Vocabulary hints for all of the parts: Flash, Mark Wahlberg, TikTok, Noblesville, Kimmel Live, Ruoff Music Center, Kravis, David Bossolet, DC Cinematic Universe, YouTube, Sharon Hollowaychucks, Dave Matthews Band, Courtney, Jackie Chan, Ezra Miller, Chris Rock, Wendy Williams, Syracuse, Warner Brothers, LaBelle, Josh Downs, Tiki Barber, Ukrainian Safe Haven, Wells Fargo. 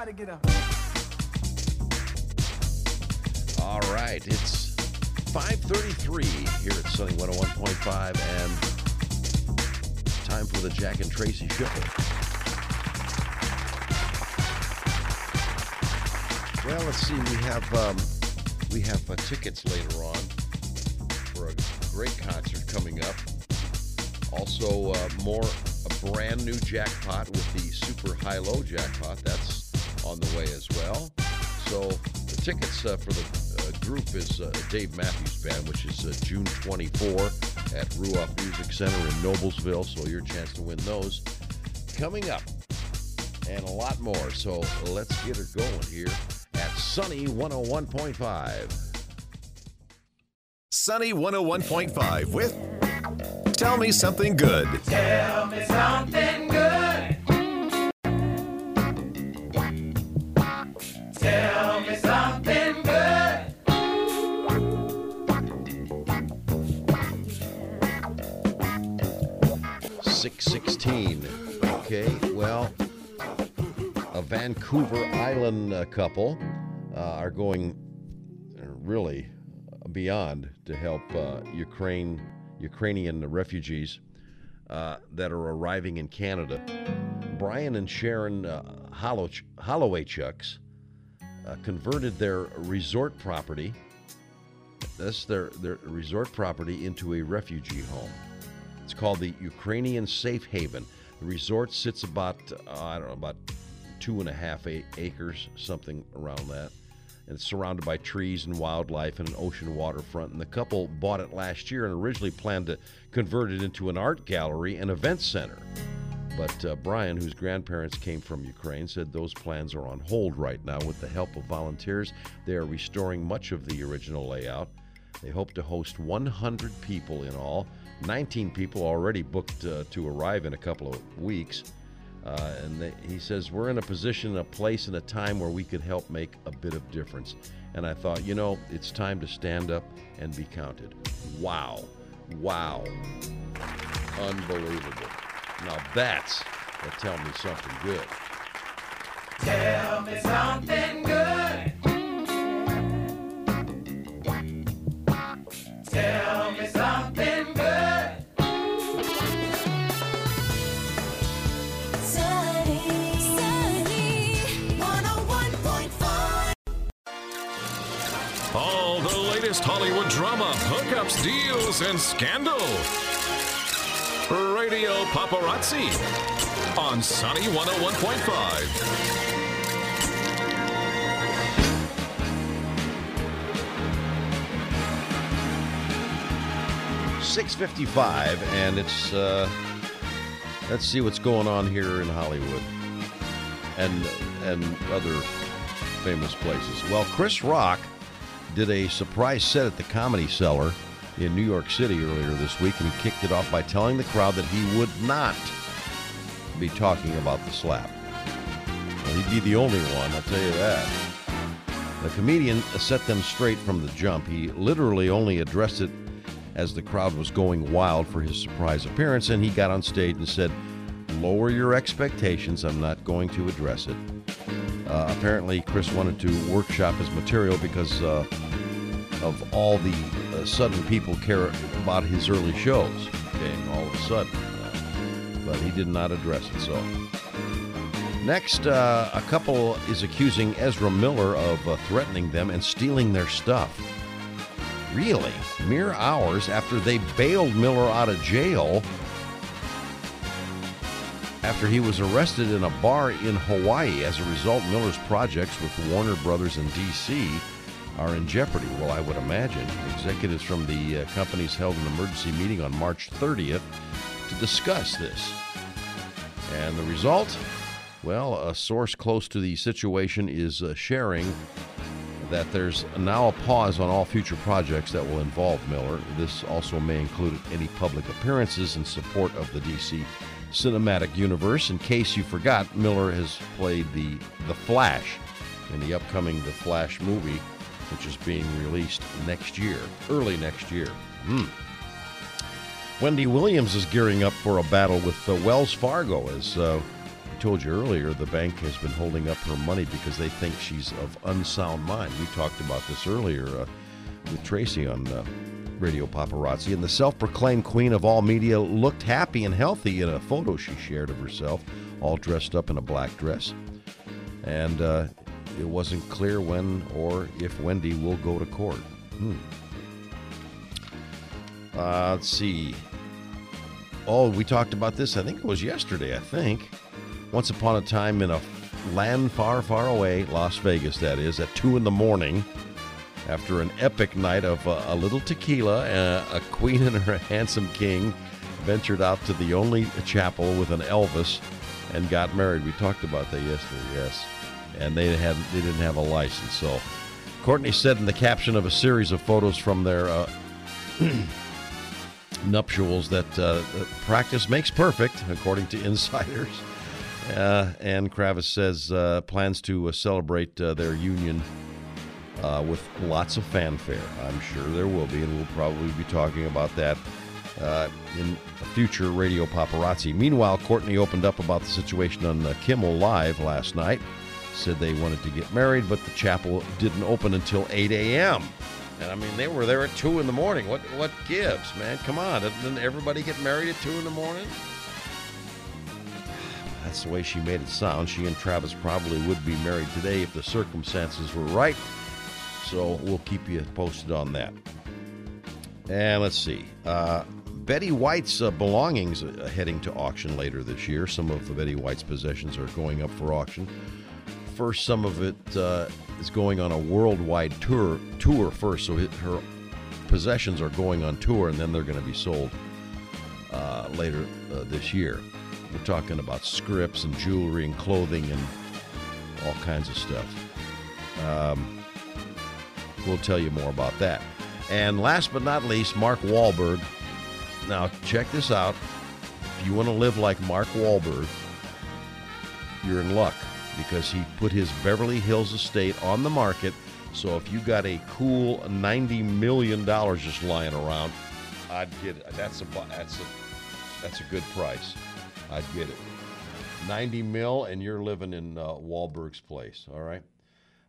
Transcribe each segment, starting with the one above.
Everybody get up. All right, it's 5:33 here at Sunny 101.5 and time for the Jack and Tracy show. Well, let's see, we have tickets later on for a great concert coming up. Also, more a brand new jackpot with the Super High Low jackpot that's on the way as well. So the tickets for the group is Dave Matthews Band, which is June 24 at Ruoff Music Center in Noblesville. So your chance to win those coming up and a lot more. So let's get her going here at Sunny 101.5. Sunny 101.5 with Tell Me Something Good. Tell me something good. Tell me something good. $6.16. Okay, well, a Vancouver Island couple are going really beyond to help Ukrainian refugees that are arriving in Canada. Brian and Sharon Hollowaychucks converted their resort property, their resort property, into a refugee home. It's called the Ukrainian Safe Haven. The resort sits about 2.5 acres, something around that. And it's surrounded by trees and wildlife and an ocean waterfront. And the couple bought it last year and originally planned to convert it into an art gallery and event center. But Brian, whose grandparents came from Ukraine, said those plans are on hold right now. With the help of volunteers, they are restoring much of the original layout. They hope to host 100 people in all. 19 people already booked to arrive in a couple of weeks. He says, we're in a position, a place, and a time where we could help make a bit of difference. And I thought, you know, it's time to stand up and be counted. Wow. Wow. Unbelievable. Now that's a Tell Me Something Good. Tell me something good. Tell me something good. All the latest Hollywood drama, hookups, deals, and scandal. Radio Paparazzi on Sunny 101.5. 6:55, and it's, let's see what's going on here in Hollywood and other famous places. Well, Chris Rock did a surprise set at the Comedy Cellar in New York City earlier this week, and he kicked it off by telling the crowd that he would not be talking about the slap. Well, he'd be the only one, I'll tell you that. The comedian set them straight from the jump. He literally only addressed it as the crowd was going wild for his surprise appearance, and he got on stage and said, "Lower your expectations, I'm not going to address it." Apparently, Chris wanted to workshop his material because of all the sudden people care about his early shows. Okay, all of a sudden. But he did not address it, so. Next, a couple is accusing Ezra Miller of threatening them and stealing their stuff. Really? Mere hours after they bailed Miller out of jail after he was arrested in a bar in Hawaii. As a result, Miller's projects with Warner Brothers and DC are in jeopardy. Well, I would imagine. Executives from the companies held an emergency meeting on March 30th to discuss this. And the result? Well, a source close to the situation is sharing that there's now a pause on all future projects that will involve Miller. This also may include any public appearances in support of the DC Cinematic Universe. In case you forgot, Miller has played the Flash in the upcoming The Flash movie, which is being released next year, early next year. Wendy Williams is gearing up for a battle with Wells Fargo as told you earlier, the bank has been holding up her money because they think she's of unsound mind. We talked about this earlier with Tracy on Radio Paparazzi. And the self-proclaimed queen of all media looked happy and healthy in a photo she shared of herself, all dressed up in a black dress. And it wasn't clear when or if Wendy will go to court. Let's see. Oh, we talked about this. I think it was yesterday, I think. Once upon a time in a land far, far away, Las Vegas, that is, at 2 in the morning, after an epic night of a little tequila, a queen and her handsome king ventured out to the only chapel with an Elvis and got married. We talked about that yesterday, yes. And they didn't have a license. So Courtney said in the caption of a series of photos from their nuptials that practice makes perfect, according to insiders. And Kravis says plans to celebrate their union with lots of fanfare. I'm sure there will be, and we'll probably be talking about that in a future Radio Paparazzi. Meanwhile, Courtney opened up about the situation on Kimmel Live last night, said they wanted to get married, but the chapel didn't open until 8 a.m. And, I mean, they were there at 2 in the morning. What gives, man? Come on. Doesn't everybody get married at 2 in the morning? That's the way she made it sound. She and Travis probably would be married today if the circumstances were right. So we'll keep you posted on that. And let's see. Betty White's belongings are heading to auction later this year. Some of Betty White's possessions are going up for auction. First, some of it is going on a worldwide tour first, so her possessions are going on tour, and then they're going to be sold later this year. We're talking about scripts and jewelry and clothing and all kinds of stuff. We'll tell you more about that. And last but not least, Mark Wahlberg. Now, check this out. If you want to live like Mark Wahlberg, you're in luck, because he put his Beverly Hills estate on the market. So if you got a cool $90 million just lying around, I'd get it. That's a good price. I'd get it. 90 mil, and you're living in Wahlberg's place, all right?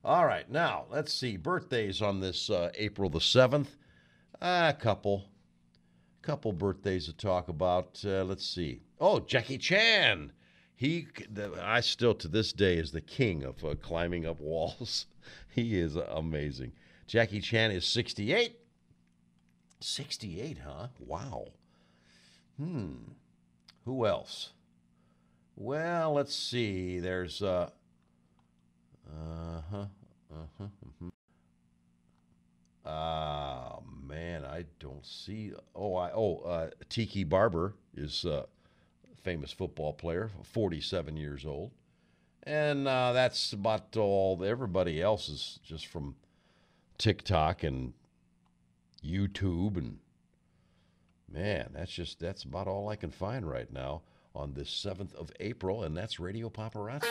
All right, now, let's see. Birthdays on this April the 7th. A couple birthdays to talk about. Let's see. Oh, Jackie Chan. I still to this day is the king of climbing up walls. He is amazing. Jackie Chan is 68. 68, huh? Wow. Who else? Well, let's see. There's man, I don't see. Tiki Barber is famous football player, 47 years old. And that's about all. Everybody else is just from TikTok and YouTube. And, man, that's about all I can find right now on this 7th of April. And that's Radio Paparazzi.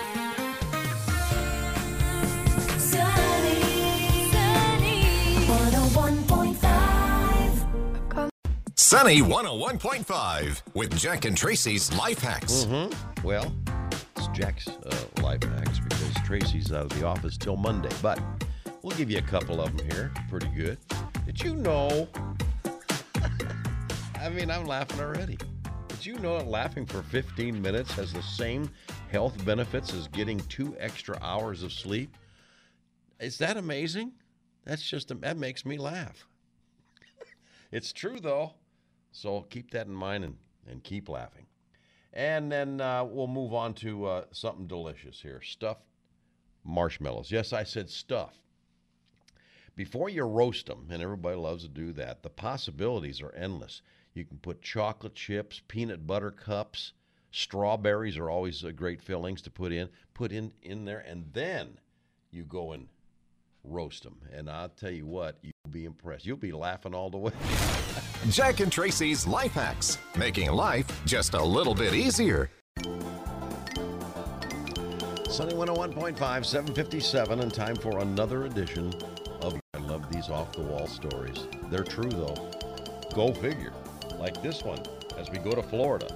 Sunny 101.5 with Jack and Tracy's Life Hacks. Mm-hmm. Well, it's Jack's Life Hacks because Tracy's out of the office till Monday. But we'll give you a couple of them here. Pretty good. Did you know? I mean, I'm laughing already. Did you know that laughing for 15 minutes has the same health benefits as getting 2 extra hours of sleep? Is that amazing? That makes me laugh. It's true, though. So keep that in mind and keep laughing. And then we'll move on to something delicious here. Stuffed marshmallows. Yes, I said stuff. Before you roast them, and everybody loves to do that, the possibilities are endless. You can put chocolate chips, peanut butter cups, strawberries are always great fillings to put in there, and then you go and roast them. And I'll tell you what, you'll be impressed. You'll be laughing all the way. Jack and Tracy's Life Hacks, making life just a little bit easier. Sunny 101.5, 757, and time for another edition of I Love These Off-the-Wall Stories. They're true, though. Go figure. Like this one, as we go to Florida.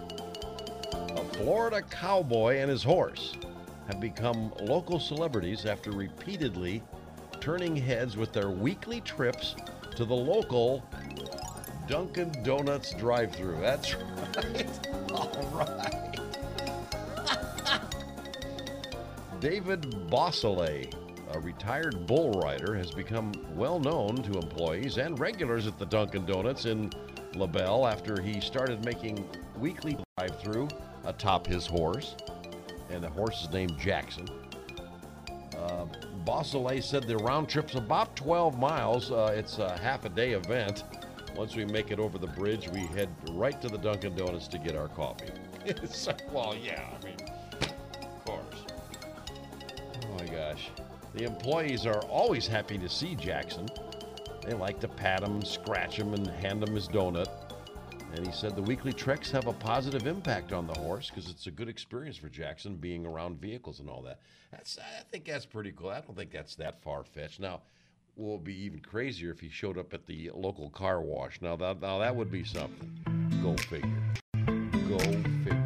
A Florida cowboy and his horse have become local celebrities after repeatedly turning heads with their weekly trips to the local Dunkin' Donuts drive-thru. That's right. All right. David Bossolet, a retired bull rider, has become well known to employees and regulars at the Dunkin' Donuts in LaBelle after he started making weekly drive-through atop his horse, and the horse is named Jackson. Bossolet said the round trip's about 12 miles. It's a half-a-day event. Once we make it over the bridge, we head right to the Dunkin' Donuts to get our coffee. So, well, yeah, I mean, of course. Oh, my gosh. The employees are always happy to see Jackson. They like to pat him, scratch him, and hand him his donut. And he said the weekly treks have a positive impact on the horse because it's a good experience for Jackson being around vehicles and all that. I think that's pretty cool. I don't think that's that far-fetched. Now, it would be even crazier if he showed up at the local car wash. Now that would be something. Go figure. Go figure.